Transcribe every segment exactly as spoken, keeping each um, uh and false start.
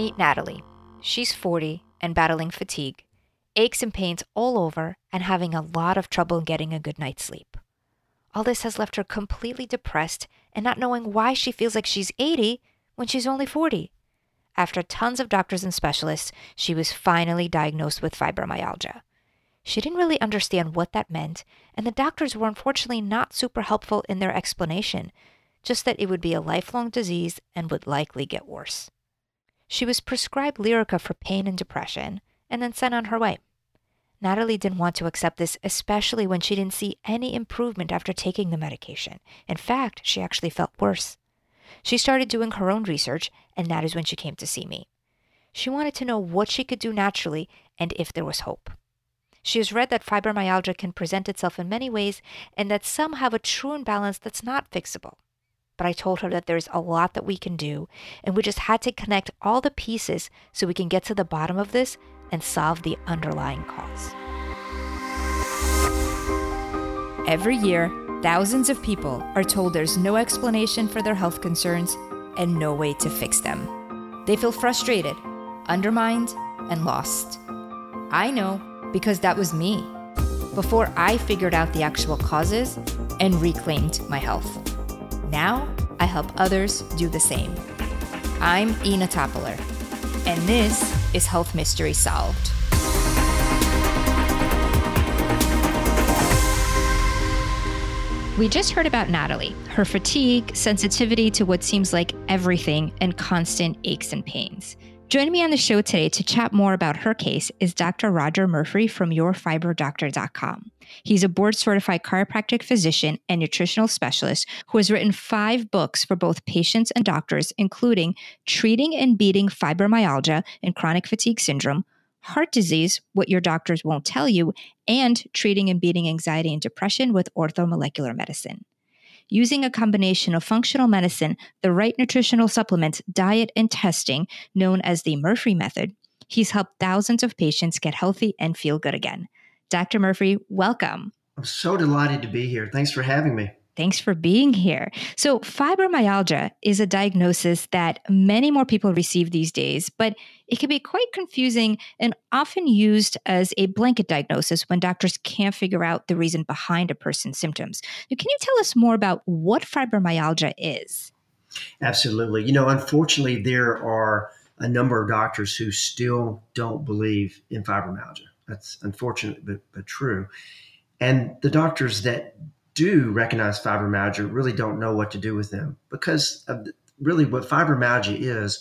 Meet Natalie. She's forty and battling fatigue, aches and pains all over, and having a lot of trouble getting a good night's sleep. All this has left her completely depressed and not knowing why she feels like she's eighty when she's only forty. After tons of doctors and specialists, she was finally diagnosed with fibromyalgia. She didn't really understand what that meant, and the doctors were unfortunately not super helpful in their explanation, just that it would be a lifelong disease and would likely get worse. She was prescribed Lyrica for pain and depression, and then sent on her way. Natalie didn't want to accept this, especially when she didn't see any improvement after taking the medication. In fact, she actually felt worse. She started doing her own research, and that is when she came to see me. She wanted to know what she could do naturally and if there was hope. She has read that fibromyalgia can present itself in many ways and that some have a true imbalance that's not fixable. But I told her that there's a lot that we can do, and we just had to connect all the pieces so we can get to the bottom of this and solve the underlying cause. Every year, thousands of people are told there's no explanation for their health concerns and no way to fix them. They feel frustrated, undermined, and lost. I know, because that was me, before I figured out the actual causes and reclaimed my health. Now, I help others do the same. I'm Ina Toppler, and this is Health Mystery Solved. We just heard about Natalie, her fatigue, sensitivity to what seems like everything, and constant aches and pains. Joining me on the show today to chat more about her case is Doctor Rodger Murphree from your fiber doctor dot com. He's a board-certified chiropractic physician and nutritional specialist who has written five books for both patients and doctors, including Treating and Beating Fibromyalgia and Chronic Fatigue Syndrome, Heart Disease, What Your Doctors Won't Tell You, and Treating and Beating Anxiety and Depression with Orthomolecular Medicine. Using a combination of functional medicine, the right nutritional supplements, diet, and testing, known as the Murphree Method, he's helped thousands of patients get healthy and feel good again. Doctor Murphree, welcome. I'm so delighted to be here. Thanks for having me. Thanks for being here. So fibromyalgia is a diagnosis that many more people receive these days, but it can be quite confusing and often used as a blanket diagnosis when doctors can't figure out the reason behind a person's symptoms. Now, can you tell us more about what fibromyalgia is? Absolutely. You know, unfortunately, there are a number of doctors who still don't believe in fibromyalgia. That's unfortunate, but, but true. And the doctors that do recognize fibromyalgia really don't know what to do with them, because of the, really what fibromyalgia is,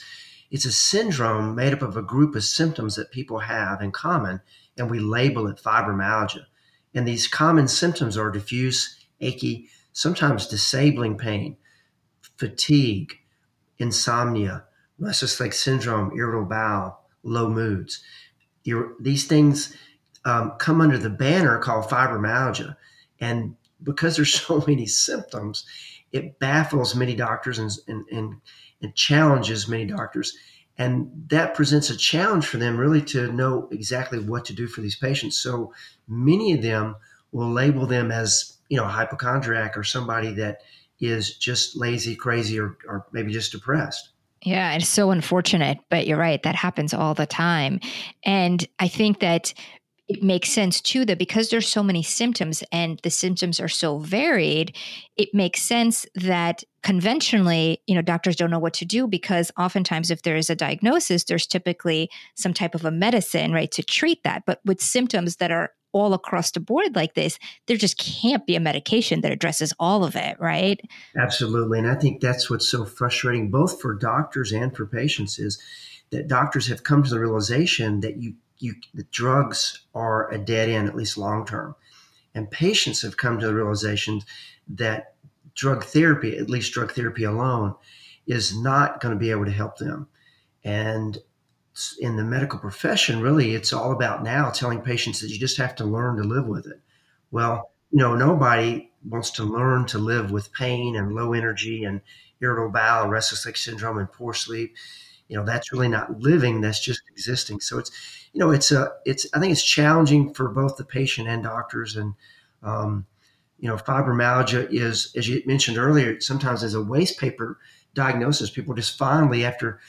it's a syndrome made up of a group of symptoms that people have in common, and we label it fibromyalgia. And these common symptoms are diffuse, achy, sometimes disabling pain, fatigue, insomnia, restless leg syndrome, irritable bowel, low moods. You're, these things um, come under the banner called fibromyalgia, and because there's so many symptoms, it baffles many doctors and, and, and, and challenges many doctors. And that presents a challenge for them really to know exactly what to do for these patients. So many of them will label them as, you know, a hypochondriac or somebody that is just lazy, crazy, or, or maybe just depressed. Yeah, it's so unfortunate, but you're right. That happens all the time. And I think that it makes sense too that because there's so many symptoms and the symptoms are so varied, it makes sense that conventionally, you know, doctors don't know what to do, because oftentimes if there is a diagnosis, there's typically some type of a medicine, right, to treat that. But with symptoms that are all across the board like this, there just can't be a medication that addresses all of it, right? Absolutely. And I think that's what's so frustrating, both for doctors and for patients, is that doctors have come to the realization that you You, the drugs are a dead end, at least long-term. And patients have come to the realization that drug therapy, at least drug therapy alone, is not going to be able to help them. And in the medical profession, really, it's all about now telling patients that you just have to learn to live with it. Well, you know, nobody wants to learn to live with pain and low energy and irritable bowel and restless leg syndrome and poor sleep. You know, that's really not living, that's just existing. So it's, you know, it's a, it's, I think it's challenging for both the patient and doctors. And, um, you know, fibromyalgia is, as you mentioned earlier, sometimes as a waste paper diagnosis. People just finally, after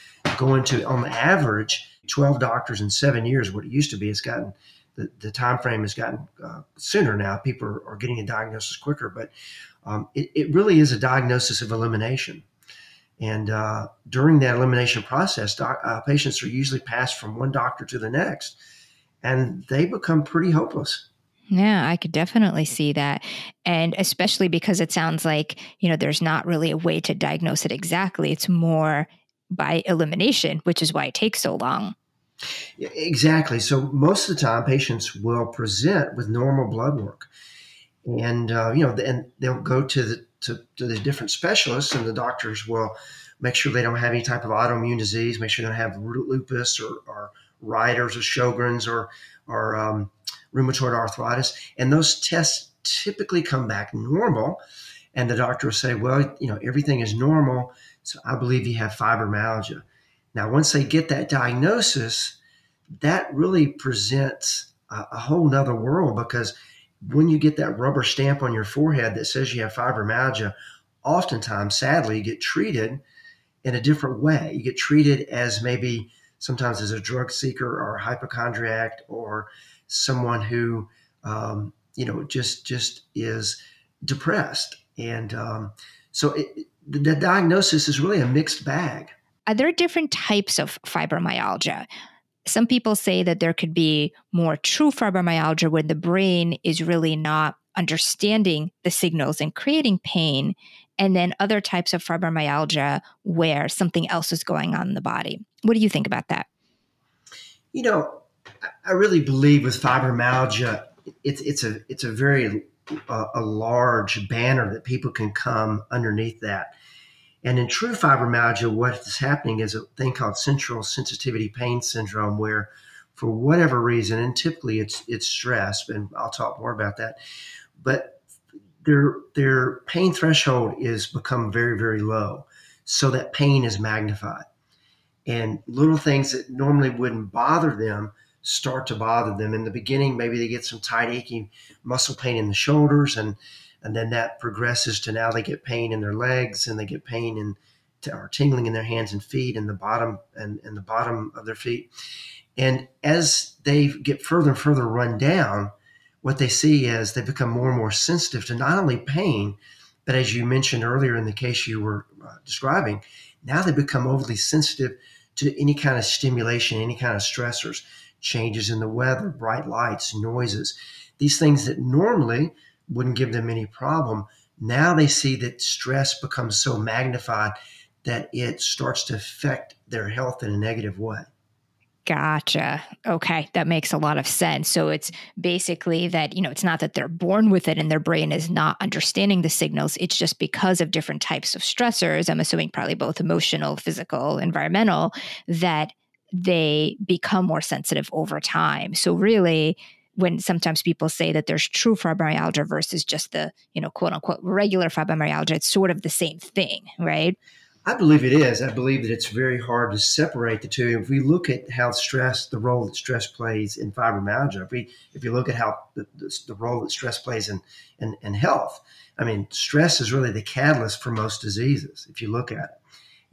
going to, on average, twelve doctors in seven years. What it used to be, it's gotten, the, the time frame has gotten uh, sooner now. People are, are getting a diagnosis quicker, but um, it, it really is a diagnosis of elimination. And uh, during that elimination process, doc, uh, patients are usually passed from one doctor to the next, and they become pretty hopeless. Yeah, I could definitely see that. And especially because it sounds like, you know, there's not really a way to diagnose it exactly. It's more by elimination, which is why it takes so long. Yeah, exactly. So most of the time, patients will present with normal blood work. And, uh, you know, and they'll go to the To, to the different specialists, and the doctors will make sure they don't have any type of autoimmune disease, make sure they don't have lupus or, or Riders or Sjogren's or, or um, rheumatoid arthritis. And those tests typically come back normal. And the doctor will say, well, you know, everything is normal, so I believe you have fibromyalgia. Now, once they get that diagnosis, that really presents a, a whole nother world, because when you get that rubber stamp on your forehead that says you have fibromyalgia, oftentimes, sadly, you get treated in a different way. You get treated as maybe sometimes as a drug seeker or a hypochondriac or someone who, um, you know, just just is depressed. And um, so it, the diagnosis is really a mixed bag. Are there different types of fibromyalgia? Some people say that there could be more true fibromyalgia when the brain is really not understanding the signals and creating pain, and then other types of fibromyalgia where something else is going on in the body. What do you think about that? You know, I really believe with fibromyalgia, it's it's a it's a very uh, a large banner that people can come underneath that. And in true fibromyalgia, what is happening is a thing called central sensitivity pain syndrome, where for whatever reason, and typically it's it's stress, and I'll talk more about that, but their their pain threshold is become very, very low. So that pain is magnified. And little things that normally wouldn't bother them start to bother them. In the beginning, maybe they get some tight, aching muscle pain in the shoulders, and And then that progresses to now they get pain in their legs, and they get pain in t- or tingling in their hands and feet and the bottom and, and the bottom of their feet. And as they get further and further run down, what they see is they become more and more sensitive to not only pain, but as you mentioned earlier in the case you were uh, describing, now they become overly sensitive to any kind of stimulation, any kind of stressors, changes in the weather, bright lights, noises, these things that normally wouldn't give them any problem. Now they see that stress becomes so magnified that it starts to affect their health in a negative way. Gotcha. Okay. That makes a lot of sense. So it's basically that, you know, it's not that they're born with it and their brain is not understanding the signals. It's just because of different types of stressors, I'm assuming probably both emotional, physical, environmental, that they become more sensitive over time. So really, when sometimes people say that there's true fibromyalgia versus just the, you know, quote unquote regular fibromyalgia, it's sort of the same thing, right? I believe it is. I believe that it's very hard to separate the two. If we look at how stress, the role that stress plays in fibromyalgia, if we if you look at how the, the, the role that stress plays in, in, in health, I mean, stress is really the catalyst for most diseases. If you look at it,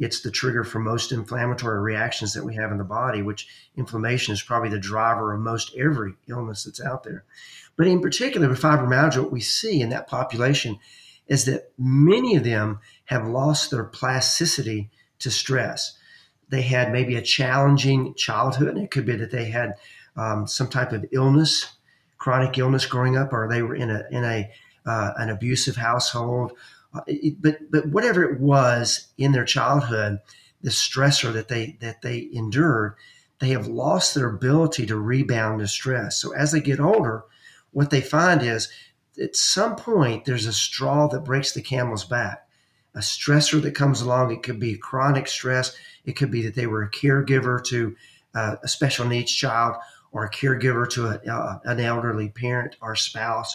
it's the trigger for most inflammatory reactions that we have in the body, which inflammation is probably the driver of most every illness that's out there. But in particular, with fibromyalgia, what we see in that population is that many of them have lost their plasticity to stress. They had maybe a challenging childhood, and it could be that they had um, some type of illness, chronic illness growing up, or they were in a in a uh, an abusive household. Uh, it, but but whatever it was in their childhood, the stressor that they that they endured, they have lost their ability to rebound to stress. So as they get older, what they find is at some point there's a straw that breaks the camel's back, a stressor that comes along. It could be chronic stress. It could be that they were a caregiver to uh, a special needs child, or a caregiver to a, uh, an elderly parent or spouse,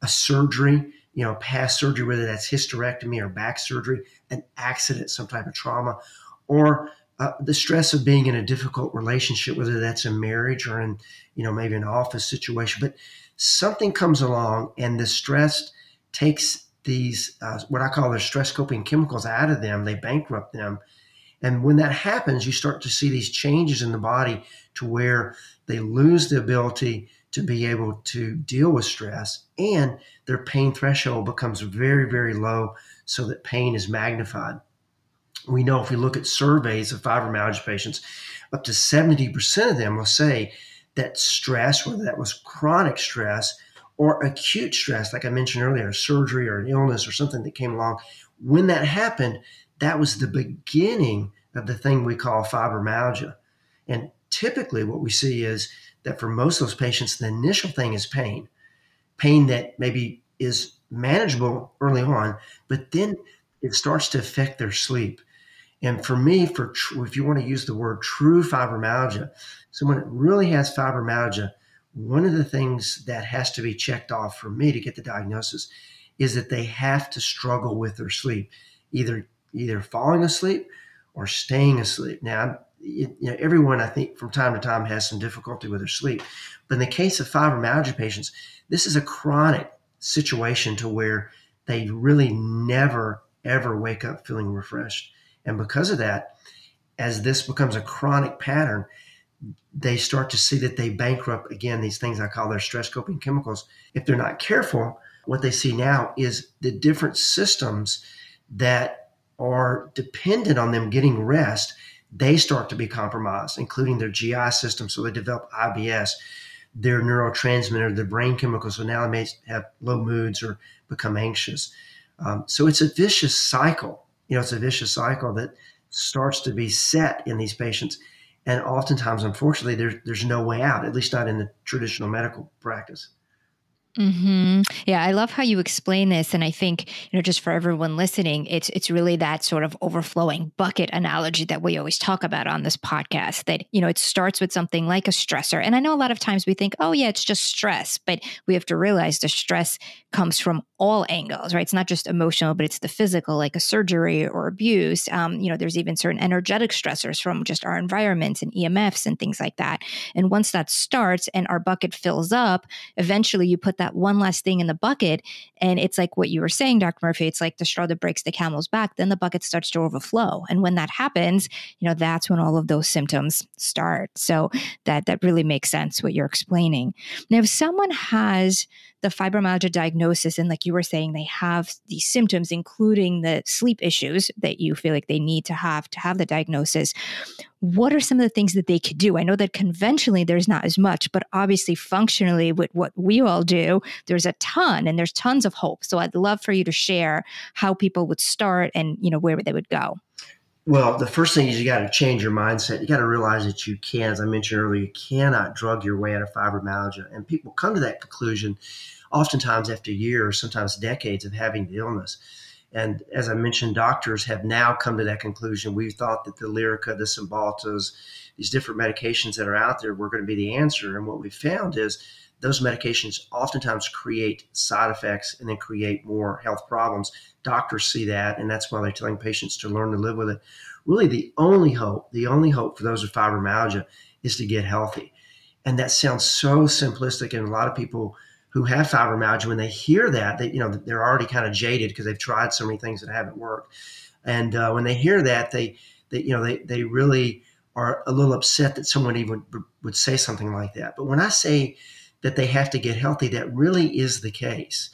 a surgery. You know, past surgery, whether that's hysterectomy or back surgery, an accident, some type of trauma, or uh, the stress of being in a difficult relationship, whether that's in marriage or in, you know, maybe an office situation. But something comes along, and the stress takes these, uh, what I call their stress coping chemicals out of them. They bankrupt them, And when that happens, you start to see these changes in the body to where they lose the ability to be able to deal with stress, and their pain threshold becomes very, very low, so that pain is magnified. We know if we look at surveys of fibromyalgia patients, up to seventy percent of them will say that stress, whether that was chronic stress or acute stress, like I mentioned earlier, surgery or an illness or something that came along, when that happened, that was the beginning of the thing we call fibromyalgia. And typically what we see is that for most of those patients, the initial thing is pain, pain that maybe is manageable early on, but then it starts to affect their sleep. And for me, for tr- if you want to use the word true fibromyalgia, someone that really has fibromyalgia, one of the things that has to be checked off for me to get the diagnosis is that they have to struggle with their sleep, either either falling asleep or staying asleep. Now, it, you know, everyone, I think, from time to time has some difficulty with their sleep. But in the case of fibromyalgia patients, this is a chronic situation to where they really never, ever wake up feeling refreshed. And because of that, as this becomes a chronic pattern, they start to see that they bankrupt, again, these things I call their stress coping chemicals. If they're not careful, what they see now is the different systems that are dependent on them getting rest, they start to be compromised, including their G I system. So they develop I B S, their neurotransmitter, their brain chemicals. So now they may have low moods or become anxious. Um, so it's a vicious cycle. You know, it's a vicious cycle that starts to be set in these patients. And oftentimes, unfortunately, there, there's no way out, at least not in the traditional medical practice. Mm-hmm. Yeah, I love how you explain this. And I think, you know, just for everyone listening, it's it's really that sort of overflowing bucket analogy that we always talk about on this podcast, that, you know, it starts with something like a stressor. And I know a lot of times we think, oh, yeah, it's just stress, but we have to realize the stress comes from all angles, right? It's not just emotional, but it's the physical, like a surgery or abuse. Um, you know, there's even certain energetic stressors from just our environments and E M Fs and things like that. And once that starts and our bucket fills up, eventually you put that one last thing in the bucket. And it's like what you were saying, Doctor Murphy, it's like the straw that breaks the camel's back, then the bucket starts to overflow. And when that happens, you know, that's when all of those symptoms start. So that, that really makes sense what you're explaining. Now, if someone has the fibromyalgia diagnosis, and like you were saying, they have these symptoms, including the sleep issues that you feel like they need to have to have the diagnosis, what are some of the things that they could do? I know that conventionally there's not as much, but obviously functionally with what we all do, there's a ton and there's tons of hope. So I'd love for you to share how people would start and, you know, where they would go. Well, the first thing is you got to change your mindset. You got to realize that you can, as I mentioned earlier, you cannot drug your way out of fibromyalgia. And people come to that conclusion oftentimes after years, sometimes decades of having the illness. And as I mentioned, doctors have now come to that conclusion. We thought that the Lyrica, the Cymbaltas, these different medications that are out there were going to be the answer. And what we found is those medications oftentimes create side effects and then create more health problems. Doctors see that, and that's why they're telling patients to learn to live with it. Really, the only hope, the only hope for those with fibromyalgia is to get healthy. And that sounds so simplistic, and a lot of people who have fibromyalgia, when they hear that, they, you know, they're already kind of jaded because they've tried so many things that haven't worked. And uh, when they hear that, they, they, you know, they they really are a little upset that someone even would say something like that. But when I say that they have to get healthy, that really is the case.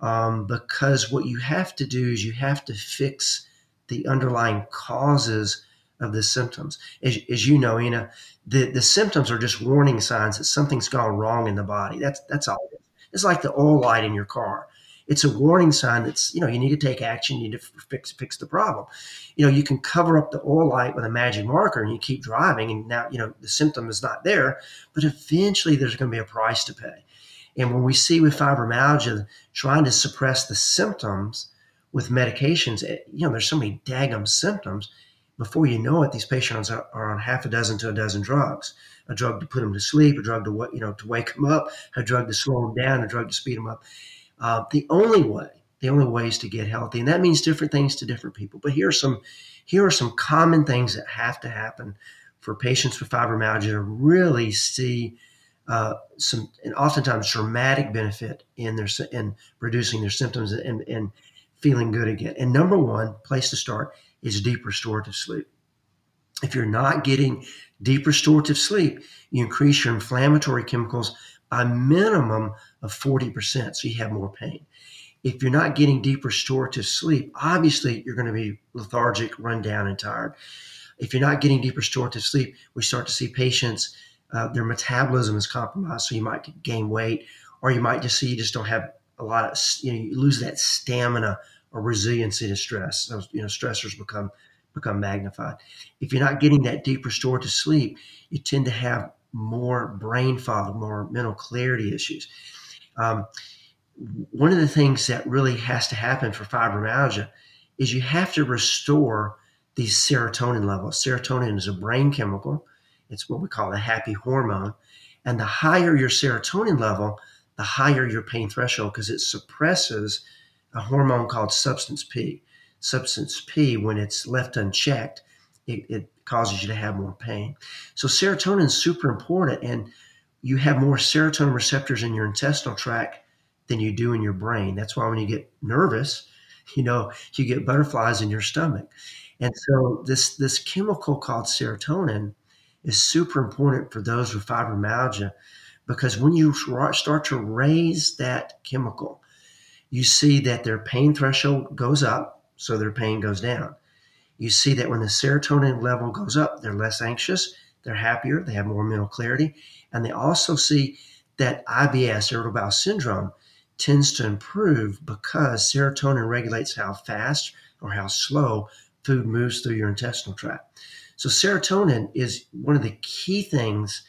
Um, because what you have to do is you have to fix the underlying causes of the symptoms. As, as you know, Ina, the, the symptoms are just warning signs that something's gone wrong in the body. That's that's all it is. It's like the oil light in your car. It's a warning sign that's, you know, you need to take action, you need to fix fix the problem. You know, you can cover up the oil light with a magic marker and you keep driving, and now, you know, the symptom is not there, but eventually there's going to be a price to pay. And when we see with fibromyalgia, trying to suppress the symptoms with medications, you know, there's so many daggum symptoms. Before you know it, these patients are, are on half a dozen to a dozen drugs, a drug to put them to sleep, a drug to, you know, to wake them up, a drug to slow them down, a drug to speed them up. Uh, the only way, the only way is to get healthy. And that means different things to different people. But here are some, here are some common things that have to happen for patients with fibromyalgia to really see uh, some, and oftentimes dramatic benefit in their, in reducing their symptoms and, and feeling good again. And number one place to start is deep restorative sleep. If you're not getting deep restorative sleep, you increase your inflammatory chemicals by a minimum of forty percent, so you have more pain. If you're not getting deep restorative sleep, obviously you're going to be lethargic, run down, and tired. If you're not getting deep restorative sleep, we start to see patients, uh, their metabolism is compromised, so you might gain weight, or you might just see you just don't have a lot of, you know, you lose that stamina or resiliency to stress. So, you know, stressors become become magnified. If you're not getting that deep restorative sleep, you tend to have more brain fog, more mental clarity issues. Um, one of the things that really has to happen for fibromyalgia is you have to restore these serotonin levels. Serotonin is a brain chemical. It's what we call a happy hormone. And the higher your serotonin level, the higher your pain threshold, because it suppresses a hormone called substance P. Substance P, when it's left unchecked, it, it causes you to have more pain. So serotonin is super important, and you have more serotonin receptors in your intestinal tract than you do in your brain. That's why when you get nervous, you know, you get butterflies in your stomach. And so this, this chemical called serotonin is super important for those with fibromyalgia, because when you start to raise that chemical, you see that their pain threshold goes up, so their pain goes down. You see that when the serotonin level goes up, they're less anxious, they're happier, they have more mental clarity, and they also see that I B S, irritable bowel syndrome, tends to improve because serotonin regulates how fast or how slow food moves through your intestinal tract. So serotonin is one of the key things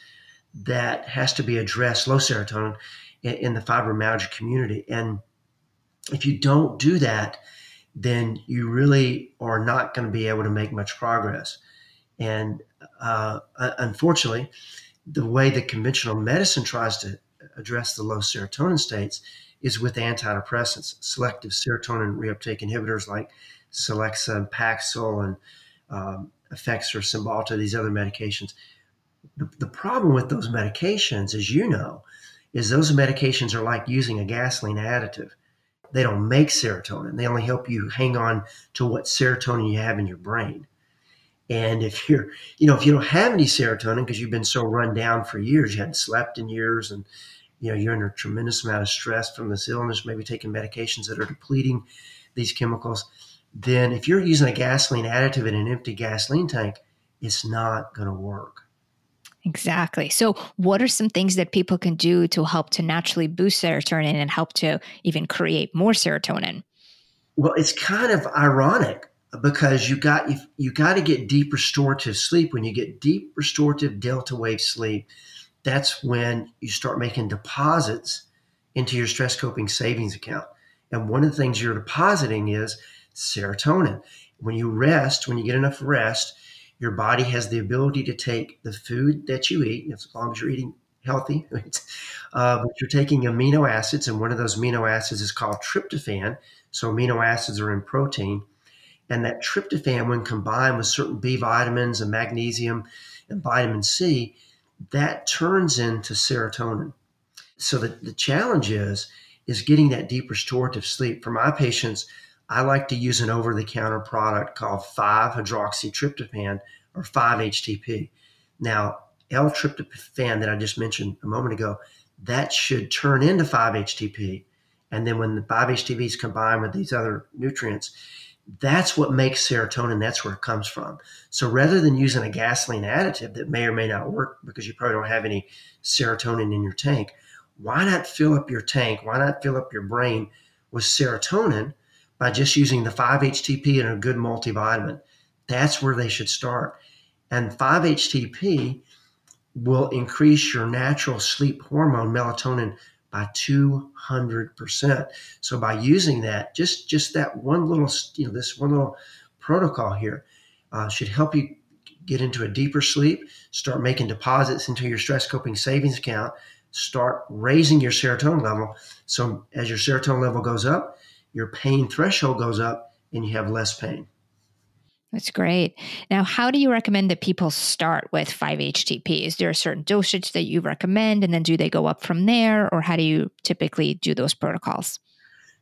that has to be addressed, low serotonin, in the fibromyalgia community. And if you don't do that, then you really are not going to be able to make much progress. And uh, unfortunately, the way that conventional medicine tries to address the low serotonin states is with antidepressants, selective serotonin reuptake inhibitors like Celexa and Paxil and um, Effexor, Cymbalta, these other medications. The, the problem with those medications, as you know, is those medications are like using a gasoline additive. They don't make serotonin. They only help you hang on to what serotonin you have in your brain. And if you're, you know, if you don't have any serotonin because you've been so run down for years, you hadn't slept in years, and you know, you're under a tremendous amount of stress from this illness, maybe taking medications that are depleting these chemicals, then if you're using a gasoline additive in an empty gasoline tank, it's not going to work. Exactly. So what are some things that people can do to help to naturally boost serotonin and help to even create more serotonin? Well, it's kind of ironic because you got you, you got to get deep restorative sleep. When you get deep restorative delta wave sleep, that's when you start making deposits into your stress coping savings account. And one of the things you're depositing is serotonin. When you rest, when you get enough rest, your body has the ability to take the food that you eat, as long as you're eating healthy, uh, but you're taking amino acids, and one of those amino acids is called tryptophan. So amino acids are in protein. And that tryptophan, when combined with certain B vitamins and magnesium and vitamin C, that turns into serotonin. So the, the challenge is, is getting that deep restorative sleep. For my patients, I like to use an over-the-counter product called five hydroxytryptophan or five H T P. Now, L-tryptophan that I just mentioned a moment ago, that should turn into five H T P. And then when the five H T P is combined with these other nutrients, that's what makes serotonin. That's where it comes from. So rather than using a gasoline additive that may or may not work because you probably don't have any serotonin in your tank, why not fill up your tank? Why not fill up your brain with serotonin by just using the five H T P and a good multivitamin? That's where they should start. And five H T P will increase your natural sleep hormone melatonin by two hundred percent. So by using that, just, just that one little, you know, this one little protocol here uh, should help you get into a deeper sleep, start making deposits into your stress coping savings account, start raising your serotonin level. So as your serotonin level goes up, your pain threshold goes up and you have less pain. That's great. Now, how do you recommend that people start with five H T P? Is there a certain dosage that you recommend, and then do they go up from there, or how do you typically do those protocols?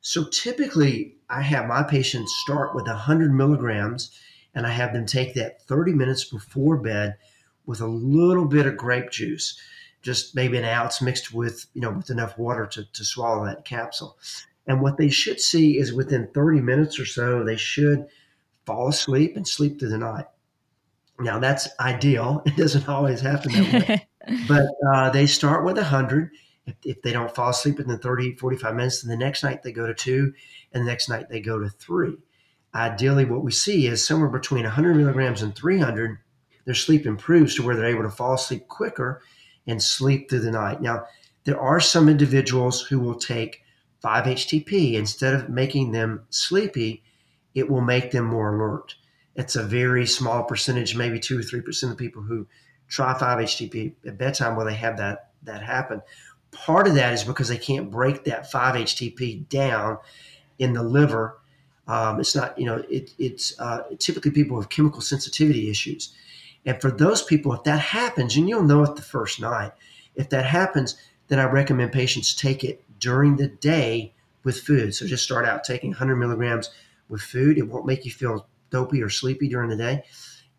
So typically I have my patients start with one hundred milligrams, and I have them take that thirty minutes before bed with a little bit of grape juice, just maybe an ounce mixed with, you know, with enough water to, to swallow that capsule. And what they should see is within thirty minutes or so, they should fall asleep and sleep through the night. Now, that's ideal. It doesn't always happen that way. But uh, they start with one hundred. If, if they don't fall asleep in the thirty, forty-five minutes, then the next night they go to two, and the next night they go to three. Ideally, what we see is somewhere between one hundred milligrams and three hundred, their sleep improves to where they're able to fall asleep quicker and sleep through the night. Now, there are some individuals who will take five H T P. Instead of making them sleepy, it will make them more alert. It's a very small percentage, maybe two or three percent of people who try five H T P at bedtime where they have that that happen. Part of that is because they can't break that five H T P down in the liver. Um, it's not, you know, it, it's uh, typically people with chemical sensitivity issues. And for those people, if that happens, and you'll know it the first night, if that happens, then I recommend patients take it during the day with food. So just start out taking one hundred milligrams with food. It won't make you feel dopey or sleepy during the day.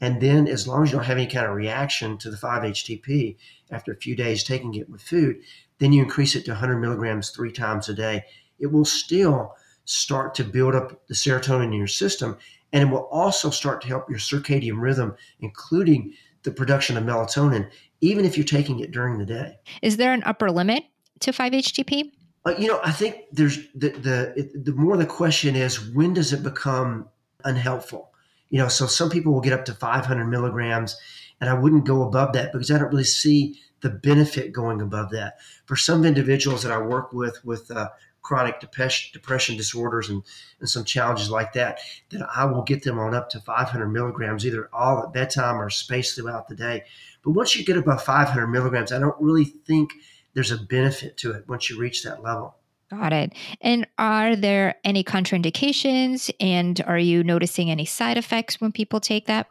And then as long as you don't have any kind of reaction to the five H T P after a few days taking it with food, then you increase it to one hundred milligrams three times a day. It will still start to build up the serotonin in your system, and it will also start to help your circadian rhythm, including the production of melatonin, even if you're taking it during the day. Is there an upper limit to five H T P? Uh, you know, I think there's the the it, the more the question is, when does it become unhelpful? You know, so some people will get up to five hundred milligrams, and I wouldn't go above that because I don't really see the benefit going above that. For some individuals that I work with with uh, chronic depression, depression disorders and, and some challenges like that, then I will get them on up to five hundred milligrams, either all at bedtime or spaced throughout the day. But once you get above five hundred milligrams, I don't really think there's a benefit to it once you reach that level. Got it. And are there any contraindications, and are you noticing any side effects when people take that?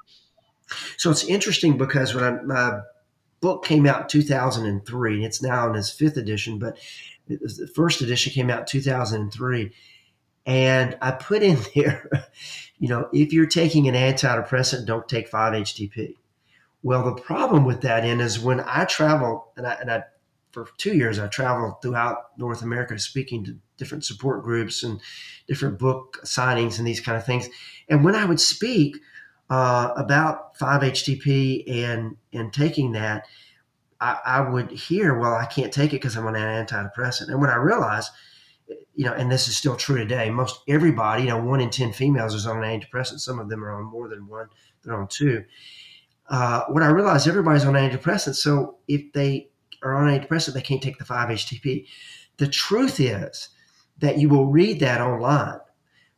So it's interesting because when I, my book came out in two thousand three, and it's now in its fifth edition, but it was the first edition came out in two thousand three. And I put in there, you know, if you're taking an antidepressant, don't take five H T P. Well, the problem with that in is when I travel and I, and I, for two years, I traveled throughout North America speaking to different support groups and different book signings and these kind of things. And when I would speak uh, about five H T P and, and taking that, I, I would hear, well, I can't take it because I'm on an antidepressant. And when I realized, you know, and this is still true today, most everybody, you know, one in ten females is on an antidepressant. Some of them are on more than one, they're on two. Uh, when I realized everybody's on antidepressants, so if they are on antidepressant, they can't take the five H T P. The truth is that you will read that online,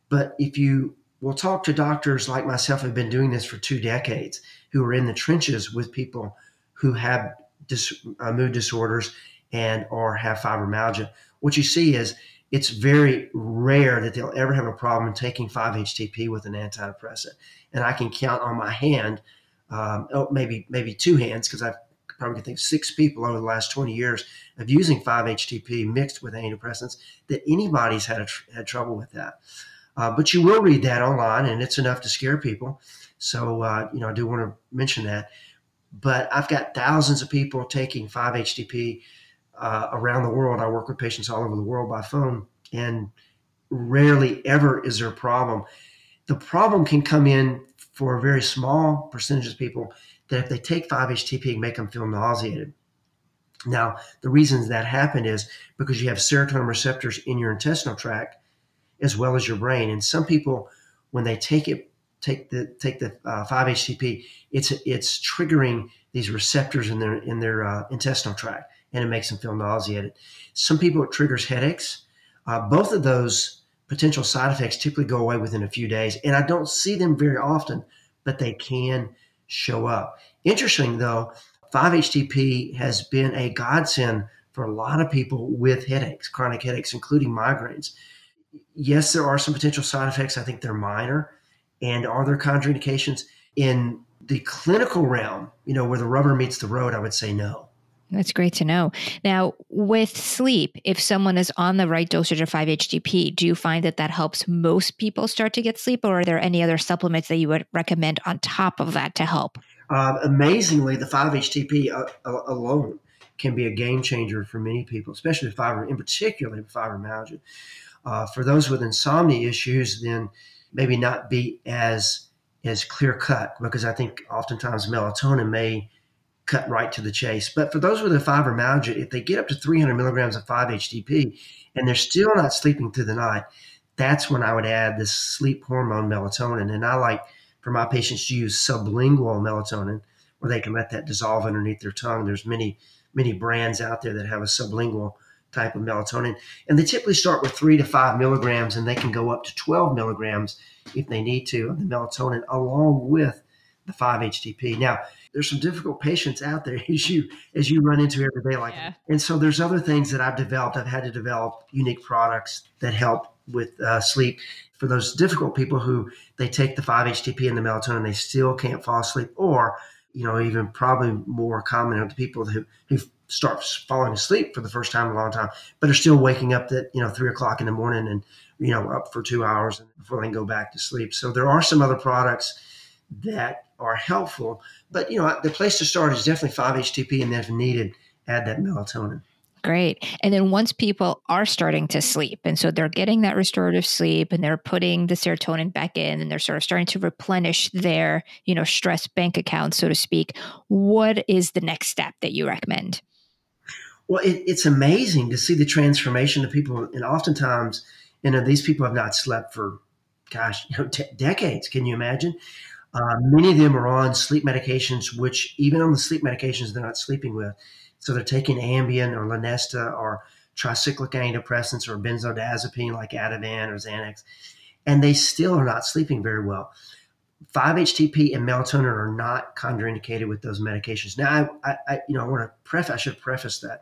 but if you will talk to doctors like myself who've been doing this for two decades, who are in the trenches with people who have dis- uh, mood disorders and or have fibromyalgia, what you see is it's very rare that they'll ever have a problem taking five H T P with an antidepressant. And I can count on my hand, um, oh, maybe maybe two hands, because I've probably could think six people over the last twenty years of using five H T P mixed with antidepressants that anybody's had a tr- had trouble with that. Uh, but you will read that online, and it's enough to scare people. So, uh, you know, I do want to mention that. But I've got thousands of people taking five H T P uh, around the world. I work with patients all over the world by phone, and rarely ever is there a problem. The problem can come in for a very small percentage of people that if they take five H T P, make them feel nauseated. Now, the reasons that happen is because you have serotonin receptors in your intestinal tract as well as your brain. And some people, when they take it, take the take the uh, five H T P, it's it's triggering these receptors in their in their uh, intestinal tract, and it makes them feel nauseated. Some people, it triggers headaches. Uh, both of those potential side effects typically go away within a few days, and I don't see them very often, but they can show up. Interesting though, five H T P has been a godsend for a lot of people with headaches, chronic headaches, including migraines. Yes, there are some potential side effects. I think they're minor. And are there contraindications in the clinical realm, you know, where the rubber meets the road? I would say no. That's great to know. Now, with sleep, if someone is on the right dosage of five H T P, do you find that that helps most people start to get sleep, or are there any other supplements that you would recommend on top of that to help? Uh, amazingly, the five H T P uh, alone can be a game changer for many people, especially with fibrom- in particular fibromyalgia. Uh, for those with insomnia issues, then maybe not be as as clear-cut, because I think oftentimes melatonin may cut right to the chase. But for those with a fibromyalgia, if they get up to three hundred milligrams of five H T P and they're still not sleeping through the night, that's when I would add this sleep hormone melatonin. And I like for my patients to use sublingual melatonin, where they can let that dissolve underneath their tongue. There's many, many brands out there that have a sublingual type of melatonin. And they typically start with three to five milligrams, and they can go up to twelve milligrams if they need to of the melatonin along with the five H T P. Now, there's some difficult patients out there as you as you run into every day. Like, yeah. And so there's other things that I've developed. I've had to develop unique products that help with uh, sleep for those difficult people who they take the five H T P and the melatonin, they still can't fall asleep. Or, you know, even probably more common are the people who, who start falling asleep for the first time in a long time, but are still waking up at, you know, three o'clock in the morning and, you know, up for two hours before they can go back to sleep. So there are some other products that are helpful, but you know, the place to start is definitely five H T P, and then if needed, add that melatonin. Great. And then once people are starting to sleep, and so they're getting that restorative sleep and they're putting the serotonin back in and they're sort of starting to replenish their, you know, stress bank account, so to speak, what is the next step that you recommend? Well, it, it's amazing to see the transformation of people. And oftentimes, you know, these people have not slept for, gosh, you know, t- decades. Can you imagine? Uh, many of them are on sleep medications, which even on the sleep medications, they're not sleeping with. So they're taking Ambien or Lunesta or tricyclic antidepressants or benzodiazepine like Ativan or Xanax, and they still are not sleeping very well. five H T P and melatonin are not contraindicated with those medications. Now, I, I you know, I want to preface, I should preface that.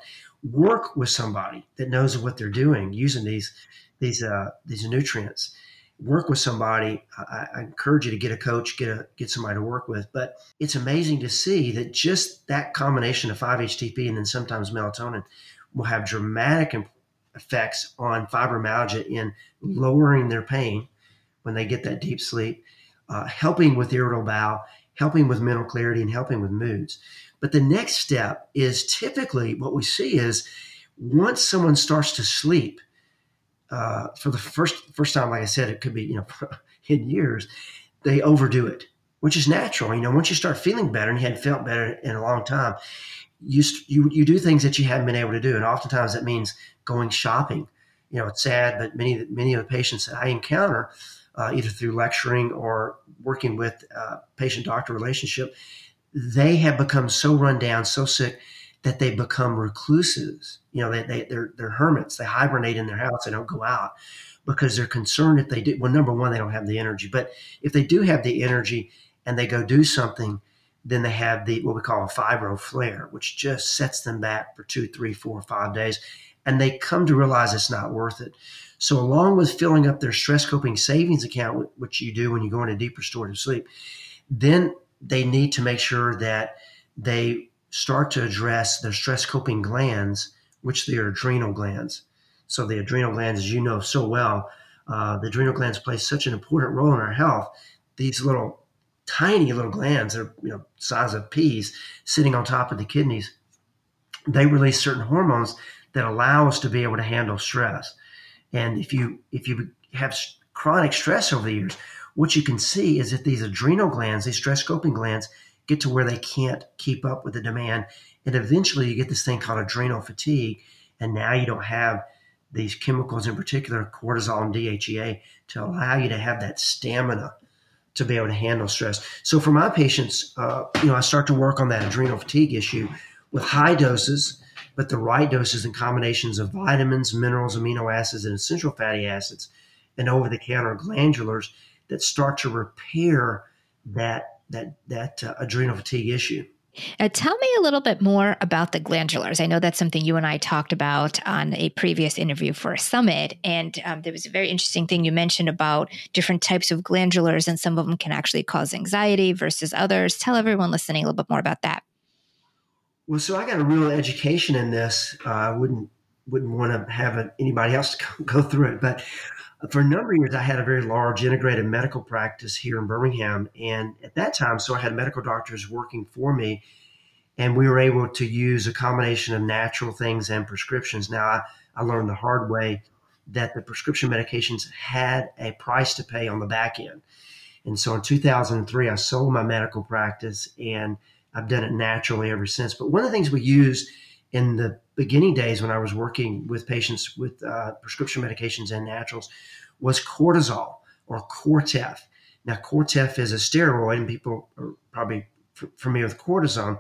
Work with somebody that knows what they're doing using these, these, uh, these nutrients. Work with somebody. I, I encourage you to get a coach, get a, get somebody to work with. But it's amazing to see that just that combination of five H T P and then sometimes melatonin will have dramatic effects on fibromyalgia in lowering their pain when they get that deep sleep, uh, helping with irritable bowel, helping with mental clarity, and helping with moods. But the next step is typically what we see is once someone starts to sleep, Uh, for the first first time, like I said, it could be, you know, in years, they overdo it, which is natural. You know, once you start feeling better and you hadn't felt better in a long time, you you you do things that you haven't been able to do. And oftentimes that means going shopping. You know, it's sad, but many, many of the patients that I encounter, uh, either through lecturing or working with uh, patient-doctor relationship, they have become so run down, so sick, that they become recluses. You know, they, they, they're, they're hermits. They hibernate in their house. They don't go out because they're concerned if they do. Well, number one, they don't have the energy. But if they do have the energy and they go do something, then they have the what we call a fibro flare, which just sets them back for two, three, four, five days. And they come to realize it's not worth it. So along with filling up their stress coping savings account, which you do when you go into deep restorative sleep, then they need to make sure that they start to address their stress coping glands, which they are adrenal glands. So the adrenal glands, as you know so well, uh, the adrenal glands play such an important role in our health. These little tiny little glands are, you know, size of peas sitting on top of the kidneys. They release certain hormones that allow us to be able to handle stress. And if you if you have chronic stress over the years, what you can see is that these adrenal glands, these stress coping glands, get to where they can't keep up with the demand. And eventually you get this thing called adrenal fatigue. And now you don't have these chemicals, in particular cortisol and D H E A, to allow you to have that stamina to be able to handle stress. So for my patients, uh, you know, I start to work on that adrenal fatigue issue with high doses, but the right doses and combinations of vitamins, minerals, amino acids, and essential fatty acids, and over-the-counter glandulars that start to repair that that that uh, adrenal fatigue issue. Now, tell me a little bit more about the glandulars. I know that's something you and I talked about on a previous interview for a summit. And um, there was a very interesting thing you mentioned about different types of glandulars, and some of them can actually cause anxiety versus others. Tell everyone listening a little bit more about that. Well, so I got a real education in this. Uh, I wouldn't wouldn't want to have anybody else to go through it. But for a number of years, I had a very large integrated medical practice here in Birmingham. And at that time, so I had medical doctors working for me. And we were able to use a combination of natural things and prescriptions. Now, I, I learned the hard way that the prescription medications had a price to pay on the back end. And so in two thousand three, I sold my medical practice, and I've done it naturally ever since. But one of the things we used in the beginning days when I was working with patients with uh, prescription medications and naturals was cortisol or Cortef. Now, Cortef is a steroid, and people are probably familiar with cortisone,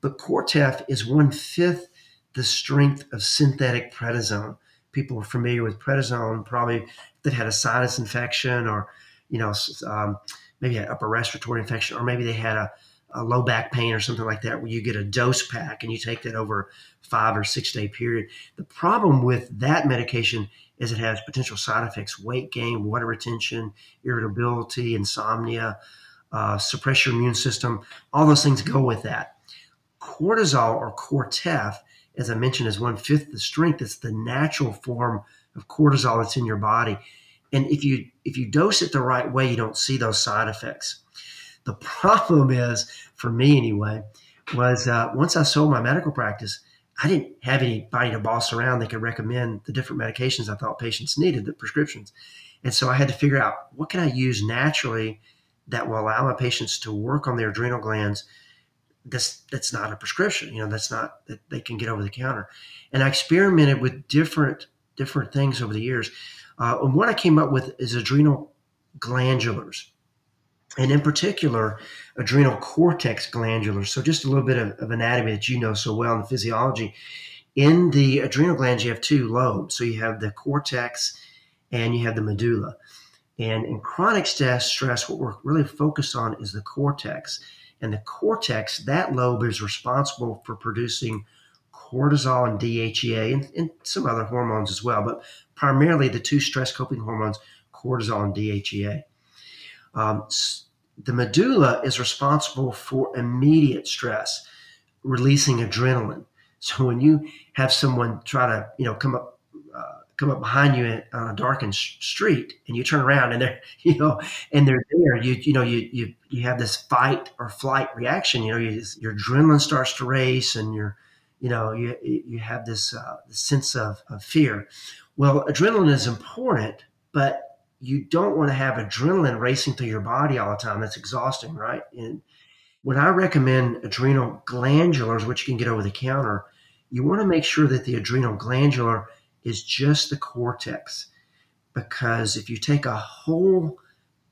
but Cortef is one-fifth the strength of synthetic prednisone. People are familiar with prednisone, probably they've had a sinus infection, or you know, um, maybe an upper respiratory infection, or maybe they had a, a low back pain or something like that, where you get a dose pack and you take that over a five or six day period. The problem with that medication is it has potential side effects: weight gain, water retention, irritability, insomnia, Uh, suppress your immune system. All those things go with that. Cortisol or Cortef, as I mentioned, is one-fifth the strength. It's the natural form of cortisol that's in your body. And if you if you dose it the right way, you don't see those side effects. The problem is, for me anyway, was uh, once I sold my medical practice, I didn't have anybody to boss around that could recommend the different medications I thought patients needed, the prescriptions. And so I had to figure out, what can I use naturally that will allow my patients to work on their adrenal glands? That's, that's not a prescription, you know, that's not, that they can get over the counter. And I experimented with different, different things over the years. Uh, and what I came up with is adrenal glandulars, and in particular, adrenal cortex glandulars. So just a little bit of, of anatomy that you know so well in the physiology. In the adrenal glands, you have two lobes. So you have the cortex and you have the medulla. And in chronic stress, what we're really focused on is the cortex. And the cortex, that lobe is responsible for producing cortisol and D H E A and, and some other hormones as well, but primarily the two stress coping hormones, cortisol and D H E A. Um, the medulla is responsible for immediate stress, releasing adrenaline. So when you have someone try to, you know, come up, come up behind you on a darkened street, and you turn around and they're, you know, and they're there, you, you know, you, you, you have this fight or flight reaction, you know, you just, your adrenaline starts to race, and you're, you know, you, you have this uh, sense of, of fear. Well, adrenaline is important, but you don't want to have adrenaline racing through your body all the time. That's exhausting, right? And when I recommend adrenal glandulars, which you can get over the counter, you want to make sure that the adrenal glandular is just the cortex, because if you take a whole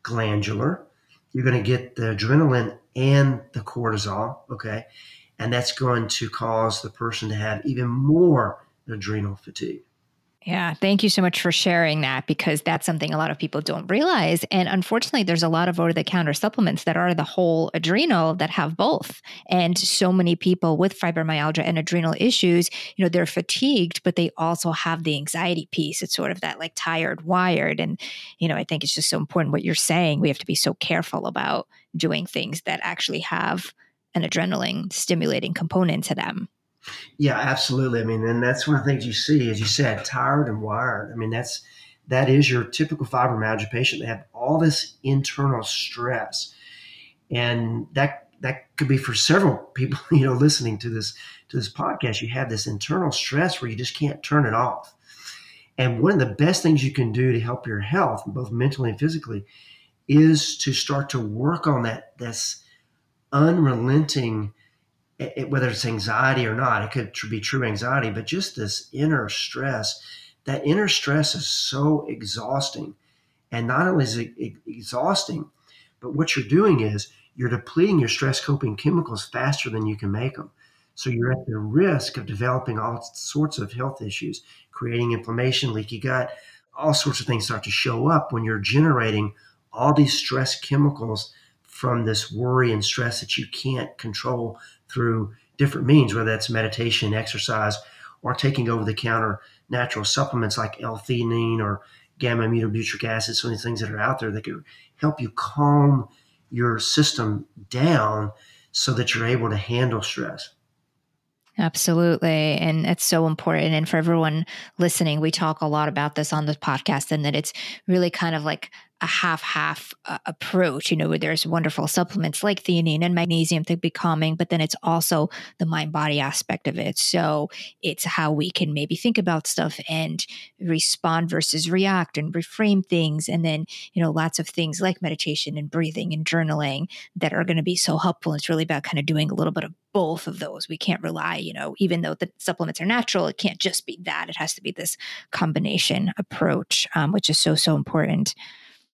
glandular, you're going to get the adrenaline and the cortisol, okay? And that's going to cause the person to have even more adrenal fatigue. Yeah, thank you so much for sharing that, because that's something a lot of people don't realize. And unfortunately, there's a lot of over-the-counter supplements that are the whole adrenal that have both. And so many people with fibromyalgia and adrenal issues, you know, they're fatigued, but they also have the anxiety piece. It's sort of that like tired, wired. And, you know, I think it's just so important what you're saying. We have to be so careful about doing things that actually have an adrenaline stimulating component to them. Yeah, absolutely. I mean, and that's one of the things you see, as you said, tired and wired. I mean, that's, that is your typical fibromyalgia patient. They have all this internal stress, and that, that could be for several people, you know, listening to this, to this podcast. You have this internal stress where you just can't turn it off. And one of the best things you can do to help your health, both mentally and physically, is to start to work on that, this unrelenting, It, whether it's anxiety or not, it could be true anxiety, but just this inner stress. That inner stress is so exhausting. And not only is it exhausting, but what you're doing is you're depleting your stress coping chemicals faster than you can make them. So you're at the risk of developing all sorts of health issues, creating inflammation, leaky gut, all sorts of things start to show up when you're generating all these stress chemicals from this worry and stress that you can't control through different means, whether that's meditation, exercise, or taking over-the-counter natural supplements like L-theanine or gamma-aminobutyric acid, some of these things that are out there that can help you calm your system down so that you're able to handle stress. Absolutely. And it's so important. And for everyone listening, we talk a lot about this on the podcast, and that it's really kind of like a half-half uh, approach, you know, where there's wonderful supplements like theanine and magnesium to be calming, but then it's also the mind-body aspect of it. So it's how we can maybe think about stuff and respond versus react and reframe things. And then, you know, lots of things like meditation and breathing and journaling that are going to be so helpful. It's really about kind of doing a little bit of both of those. We can't rely, you know, even though the supplements are natural, it can't just be that. It has to be this combination approach, um, which is so, so important.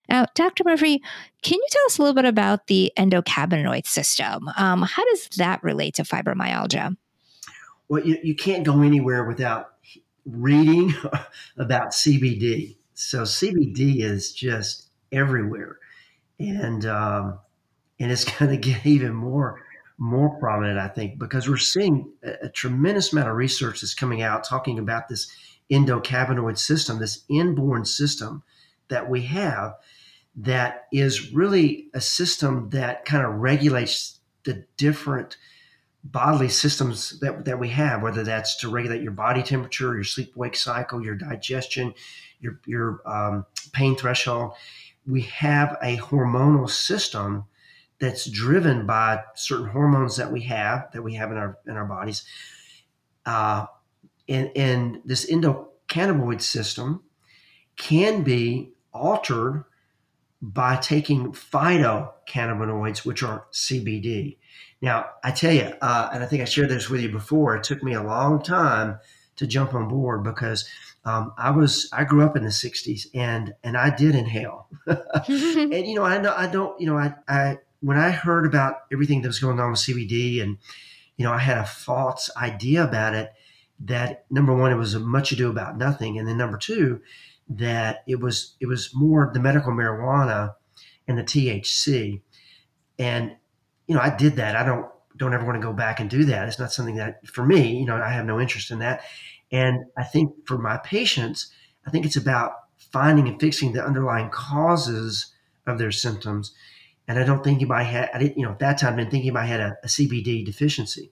Now, Doctor Murphree, can you tell us a little bit about the endocannabinoid system? Um, how does that relate to fibromyalgia? Well, you, you can't go anywhere without reading about C B D. So C B D is just everywhere, and um, and it's going to get even more more prominent, I think, because we're seeing a, a tremendous amount of research that's coming out talking about this endocannabinoid system, this inborn system that we have. That is really a system that kind of regulates the different bodily systems that, that we have, whether that's to regulate your body temperature, your sleep-wake cycle, your digestion, your, your um, pain threshold. We have a hormonal system that's driven by certain hormones that we have, that we have in our in our bodies. Uh, and, and this endocannabinoid system can be altered by taking phytocannabinoids, which are C B D. Now, I tell you, uh, and I think I shared this with you before, it took me a long time to jump on board because um, I was I grew up in the sixties and and I did inhale. And you know, I know I don't, you know, I, I when I heard about everything that was going on with C B D, and you know, I had a false idea about it that number one, it was a much ado about nothing, and then number two, that it was it was more the medical marijuana and the T H C. And, you know, I did that. I don't don't ever want to go back and do that. It's not something that for me, you know, I have no interest in that. And I think for my patients, I think it's about finding and fixing the underlying causes of their symptoms. And I don't think anybody had, I didn't, you know, at that time, I've been thinking I had a, a C B D deficiency.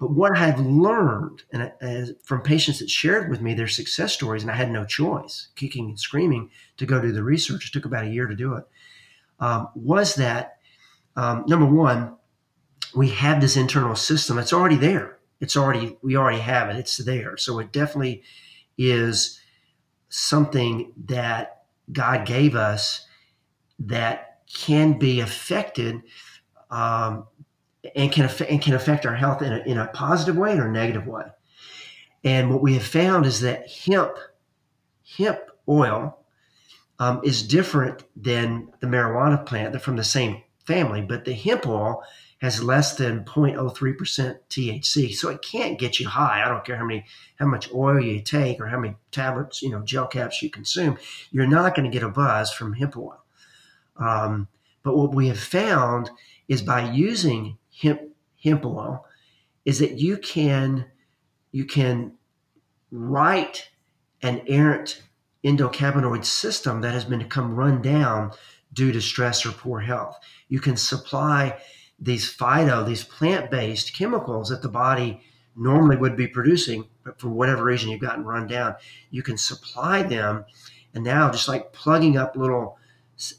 But what I have learned and uh, from patients that shared with me their success stories, and I had no choice, kicking and screaming, to go do the research, it took about a year to do it, um, was that, um, number one, we have this internal system. It's already there. It's already, we already have it. It's there. So it definitely is something that God gave us that can be affected, um, and can and can affect our health in a, in a positive way or a negative way. And what we have found is that hemp hemp oil um, is different than the marijuana plant. They're from the same family, but the hemp oil has less than zero point zero three percent T H C, so it can't get you high. I don't care how many how much oil you take or how many tablets, you know, gel caps you consume. You're not going to get a buzz from hemp oil. Um, but what we have found is by using hemp hemp oil is that you can you can right an errant endocannabinoid system that has been become run down due to stress or poor health. You can supply these phyto, these plant-based chemicals that the body normally would be producing, but for whatever reason you've gotten run down. You can supply them, and now just like plugging up little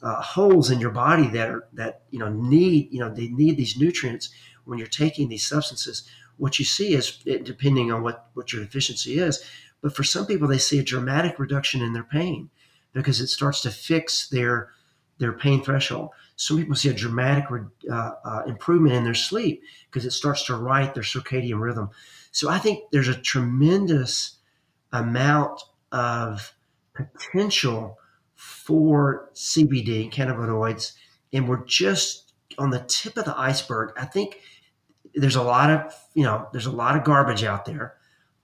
Uh, holes in your body that are that you know need you know they need these nutrients. When you're taking these substances, what you see is it, depending on what what your deficiency is, but for some people they see a dramatic reduction in their pain because it starts to fix their their pain threshold. Some people see a dramatic re, uh, uh, improvement in their sleep because it starts to right their circadian rhythm. So I think there's a tremendous amount of potential for C B D cannabinoids, and we're just on the tip of the iceberg. I think there's a lot of you know there's a lot of garbage out there,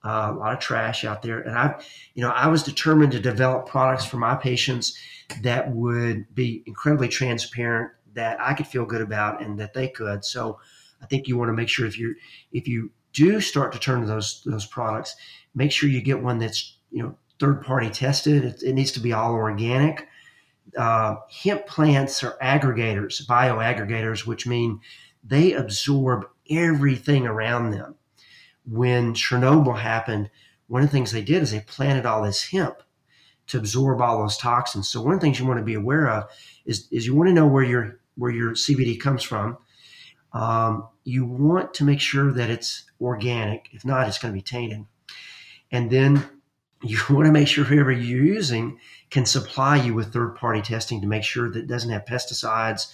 uh, a lot of trash out there, and I, you know, I was determined to develop products for my patients that would be incredibly transparent, that I could feel good about, and that they could. So I think you want to make sure if you if you do start to turn to those those products, make sure you get one that's you know. third-party tested. It, it needs to be all organic. Uh, hemp plants are aggregators, bioaggregators, which mean they absorb everything around them. when Chernobyl happened, one of the things they did is they planted all this hemp to absorb all those toxins. So one of the things you want to be aware of is, is you want to know where your where your C B D comes from. Um, you want to make sure that it's organic. If not, it's going to be tainted. And then you want to make sure whoever you're using can supply you with third-party testing to make sure that it doesn't have pesticides,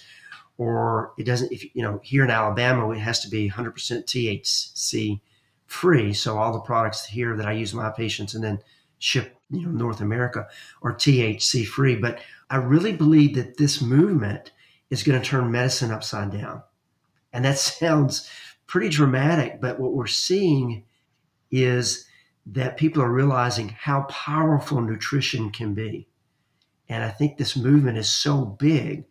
or it doesn't, if you know, here in Alabama, it has to be one hundred percent T H C free. So all the products here that I use my patients and then ship, you know, North America are T H C free. But I really believe that this movement is going to turn medicine upside down. And that sounds pretty dramatic, but what we're seeing is that people are realizing how powerful nutrition can be. And I think this movement is so big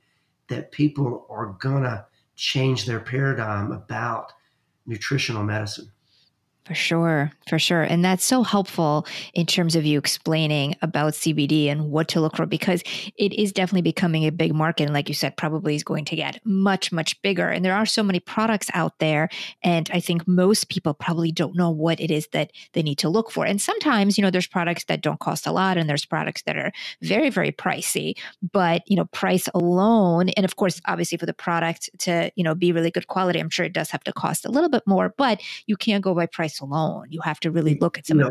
that people are going to change their paradigm about nutritional medicine. For sure. For sure. And that's so helpful in terms of you explaining about C B D and what to look for, because it is definitely becoming a big market. And like you said, probably is going to get much, much bigger. And there are so many products out there. And I think most people probably don't know what it is that they need to look for. And sometimes, you know, there's products that don't cost a lot and there's products that are very, very pricey, but, you know, price alone. And of course, obviously for the product to, you know, be really good quality, I'm sure it does have to cost a little bit more, but you can't go by price alone. You have to really look at some you know,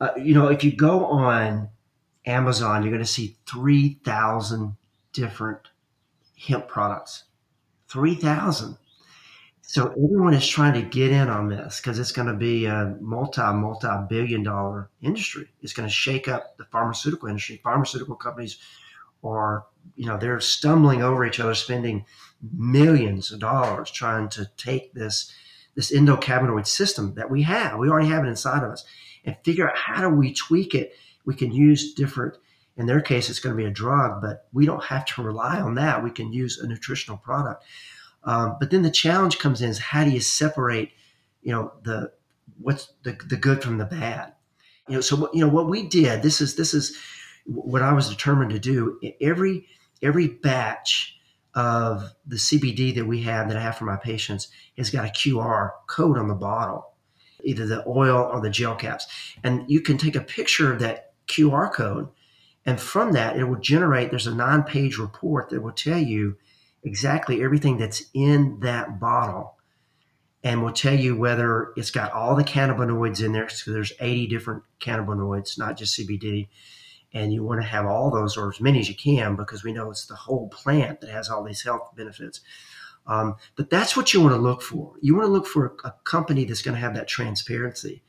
of the. Uh, you know, if you go on Amazon, you're going to see three thousand different hemp products. three thousand. So everyone is trying to get in on this because it's going to be a multi, multi-billion dollar industry. It's going to shake up the pharmaceutical industry. Pharmaceutical companies are, you know, they're stumbling over each other, spending millions of dollars trying to take this this endocannabinoid system that we have, we already have it inside of us, and figure out how do we tweak it. We can use different, in their case, it's going to be a drug, but we don't have to rely on that. We can use a nutritional product. Um, but then the challenge comes in is how do you separate, you know, the, what's the, the good from the bad? You know, so, you know, what we did, this is, this is what I was determined to do. Every, every batch of the C B D that we have, that I have for my patients, has got a Q R code on the bottle, either the oil or the gel caps. And you can take a picture of that Q R code, and from that, it will generate, there's a nine-page report that will tell you exactly everything that's in that bottle, and will tell you whether it's got all the cannabinoids in there, so there's eighty different cannabinoids, not just C B D. And you want to have all those, or as many as you can, because we know it's the whole plant that has all these health benefits. Um, but that's what you want to look for. You want to look for a, a company that's going to have that transparency.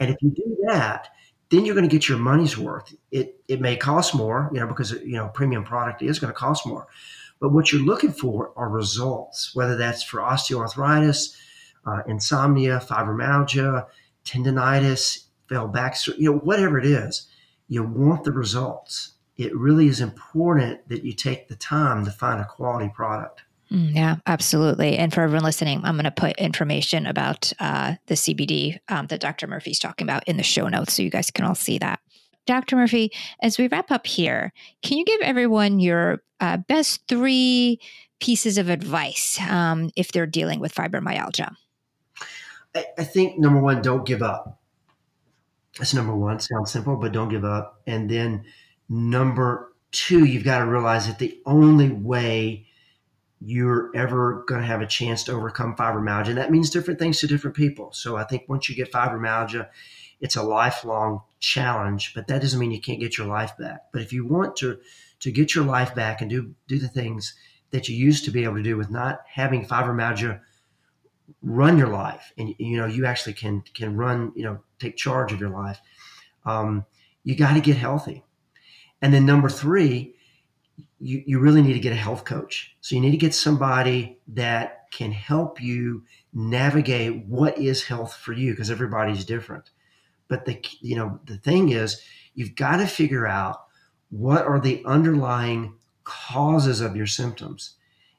And if you do that, then you're going to get your money's worth. It it may cost more, you know, because, you know, premium product is going to cost more. But what you're looking for are results, whether that's for osteoarthritis, uh, insomnia, fibromyalgia, tendinitis, fell back, you know, whatever it is. You want the results. It really is important that you take the time to find a quality product. Yeah, absolutely. And for everyone listening, I'm going to put information about uh, the C B D um, that Doctor Murphy's talking about in the show notes, so you guys can all see that. Doctor Murphy, as we wrap up here, can you give everyone your uh, best three pieces of advice um, if they're dealing with fibromyalgia? I, I think number one, don't give up. That's number one. Sounds simple, but don't give up. And then number two, you've got to realize that the only way you're ever going to have a chance to overcome fibromyalgia, and that means different things to different people. So I think once you get fibromyalgia, it's a lifelong challenge, but that doesn't mean you can't get your life back. But if you want to to get your life back and do, do the things that you used to be able to do with not having fibromyalgia run your life, and, you know, you actually can can run, you know, take charge of your life. Um, you got to get healthy. And then number three, you, you really need to get a health coach. So you need to get somebody that can help you navigate what is health for you, because everybody's different. But the, you know, the thing is, you've got to figure out what are the underlying causes of your symptoms.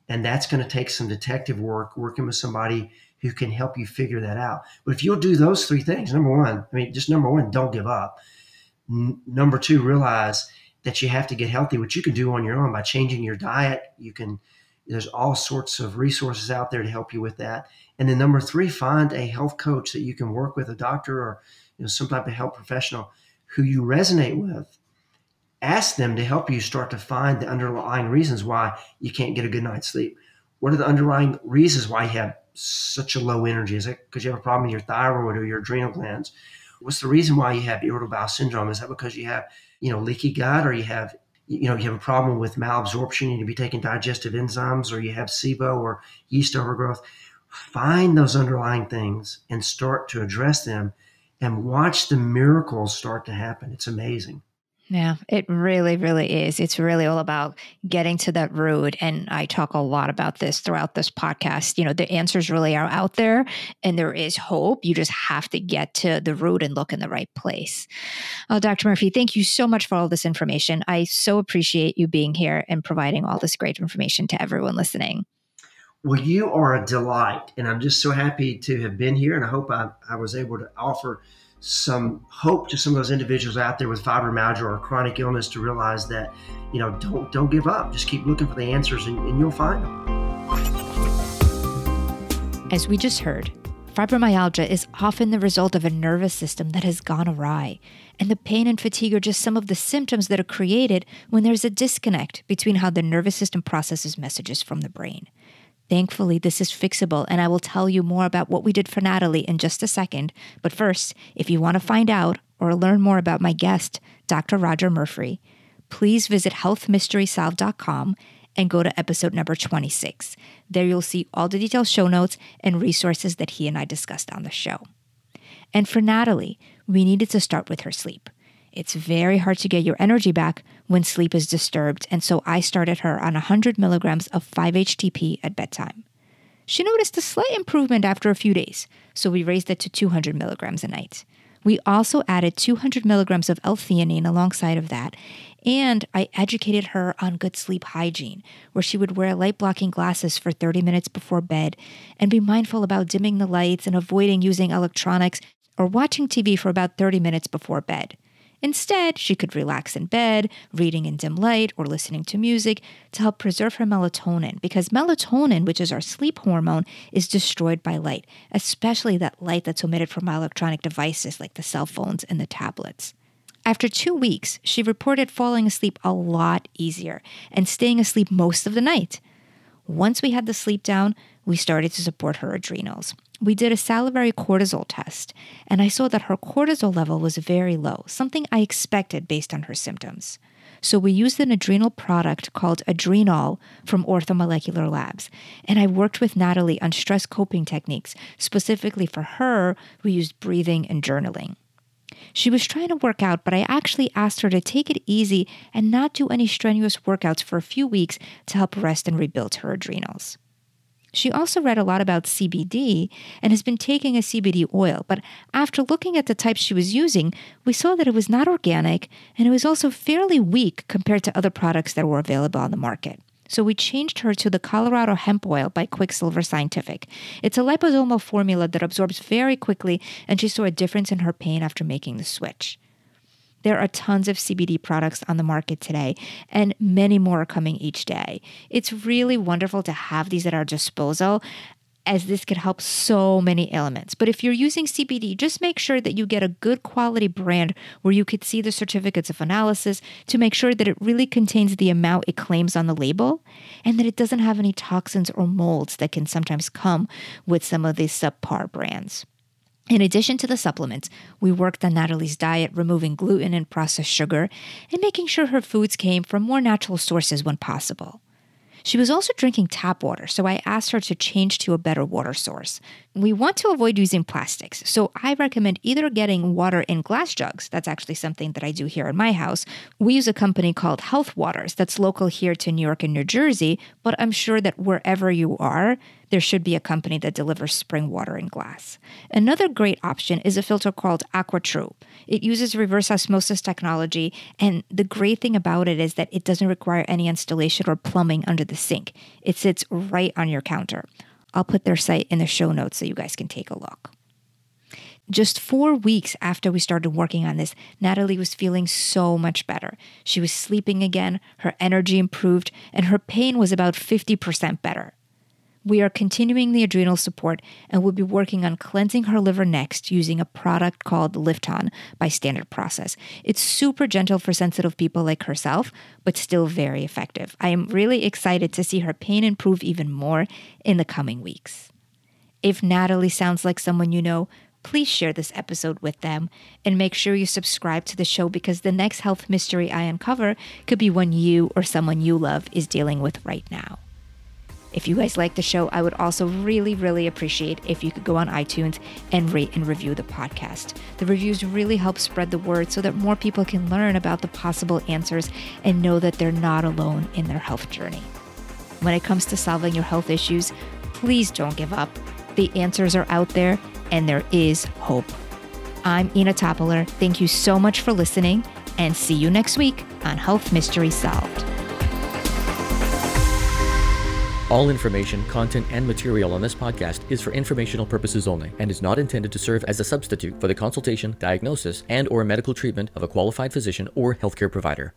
And that's going to take some detective work, working with somebody who can help you figure that out. But if you'll do those three things, number one, I mean, just number one, don't give up. N- number two, realize that you have to get healthy, which you can do on your own by changing your diet. You can There's all sorts of resources out there to help you with that. And then number three, find a health coach that you can work with, a doctor or you know, some type of health professional who you resonate with. Ask them to help you start to find the underlying reasons why you can't get a good night's sleep. What are the underlying reasons why you have such a low energy? Is it because you have a problem in your thyroid or your adrenal glands? What's the reason why you have irritable bowel syndrome? Is that because you have, you know, leaky gut, or you have, you know, you have a problem with malabsorption, you need to be taking digestive enzymes, or you have S I B O or yeast overgrowth? Find those underlying things and start to address them, and watch the miracles start to happen. It's amazing. Yeah, it really, really is. It's really all about getting to that root. And I talk a lot about this throughout this podcast. You know, the answers really are out there and there is hope. You just have to get to the root and look in the right place. Oh, Doctor Murphy, thank you so much for all this information. I so appreciate you being here and providing all this great information to everyone listening. Well, you are a delight. And I'm just so happy to have been here. And I hope I, I was able to offer some hope to some of those individuals out there with fibromyalgia or chronic illness to realize that, you know, don't don't give up. Just keep looking for the answers and, and you'll find them. As we just heard, fibromyalgia is often the result of a nervous system that has gone awry. And the pain and fatigue are just some of the symptoms that are created when there's a disconnect between how the nervous system processes messages from the brain. Thankfully, this is fixable, and I will tell you more about what we did for Natalie in just a second. But first, if you want to find out or learn more about my guest, Doctor Rodger Murphree, please visit health mystery solved dot com and go to episode number twenty-six. There you'll see all the detailed show notes and resources that he and I discussed on the show. And for Natalie, we needed to start with her sleep. It's very hard to get your energy back when sleep is disturbed, and so I started her on one hundred milligrams of five H T P at bedtime. She noticed a slight improvement after a few days, so we raised it to two hundred milligrams a night. We also added two hundred milligrams of L-theanine alongside of that, and I educated her on good sleep hygiene, where she would wear light-blocking glasses for thirty minutes before bed and be mindful about dimming the lights and avoiding using electronics or watching T V for about thirty minutes before bed. Instead, she could relax in bed, reading in dim light or listening to music to help preserve her melatonin, because melatonin, which is our sleep hormone, is destroyed by light, especially that light that's emitted from our electronic devices like the cell phones and the tablets. After two weeks, she reported falling asleep a lot easier and staying asleep most of the night. Once we had the sleep down, we started to support her adrenals. We did a salivary cortisol test, and I saw that her cortisol level was very low, something I expected based on her symptoms. So we used an adrenal product called Adrenal from Orthomolecular Labs, and I worked with Natalie on stress coping techniques. Specifically for her, we used breathing and journaling. She was trying to work out, but I actually asked her to take it easy and not do any strenuous workouts for a few weeks to help rest and rebuild her adrenals. She also read a lot about C B D and has been taking a C B D oil, but after looking at the types she was using, we saw that it was not organic and it was also fairly weak compared to other products that were available on the market. So we changed her to the Colorado Hemp Oil by Quicksilver Scientific. It's a liposomal formula that absorbs very quickly, and she saw a difference in her pain after making the switch. There are tons of C B D products on the market today, and many more are coming each day. It's really wonderful to have these at our disposal, as this could help so many ailments. But if you're using C B D, just make sure that you get a good quality brand where you could see the certificates of analysis to make sure that it really contains the amount it claims on the label and that it doesn't have any toxins or molds that can sometimes come with some of these subpar brands. In addition to the supplements, we worked on Natalie's diet, removing gluten and processed sugar and making sure her foods came from more natural sources when possible. She was also drinking tap water, so I asked her to change to a better water source. We want to avoid using plastics, so I recommend either getting water in glass jugs. That's actually something that I do here in my house. We use a company called Health Waters that's local here to New York and New Jersey, but I'm sure that wherever you are, there should be a company that delivers spring water in glass. Another great option is a filter called AquaTrue. It uses reverse osmosis technology, and the great thing about it is that it doesn't require any installation or plumbing under the sink. It sits right on your counter. I'll put their site in the show notes so you guys can take a look. Just four weeks after we started working on this, Natalie was feeling so much better. She was sleeping again, her energy improved, and her pain was about fifty percent better. We are continuing the adrenal support and will be working on cleansing her liver next using a product called Lifton by Standard Process. It's super gentle for sensitive people like herself, but still very effective. I am really excited to see her pain improve even more in the coming weeks. If Natalie sounds like someone you know, please share this episode with them and make sure you subscribe to the show because the next health mystery I uncover could be one you or someone you love is dealing with right now. If you guys like the show, I would also really, really appreciate if you could go on iTunes and rate and review the podcast. The reviews really help spread the word so that more people can learn about the possible answers and know that they're not alone in their health journey. When it comes to solving your health issues, please don't give up. The answers are out there and there is hope. I'm Ina Toppler. Thank you so much for listening and see you next week on Health Mystery Solved. All information, content, and material on this podcast is for informational purposes only and is not intended to serve as a substitute for the consultation, diagnosis, and or medical treatment of a qualified physician or healthcare provider.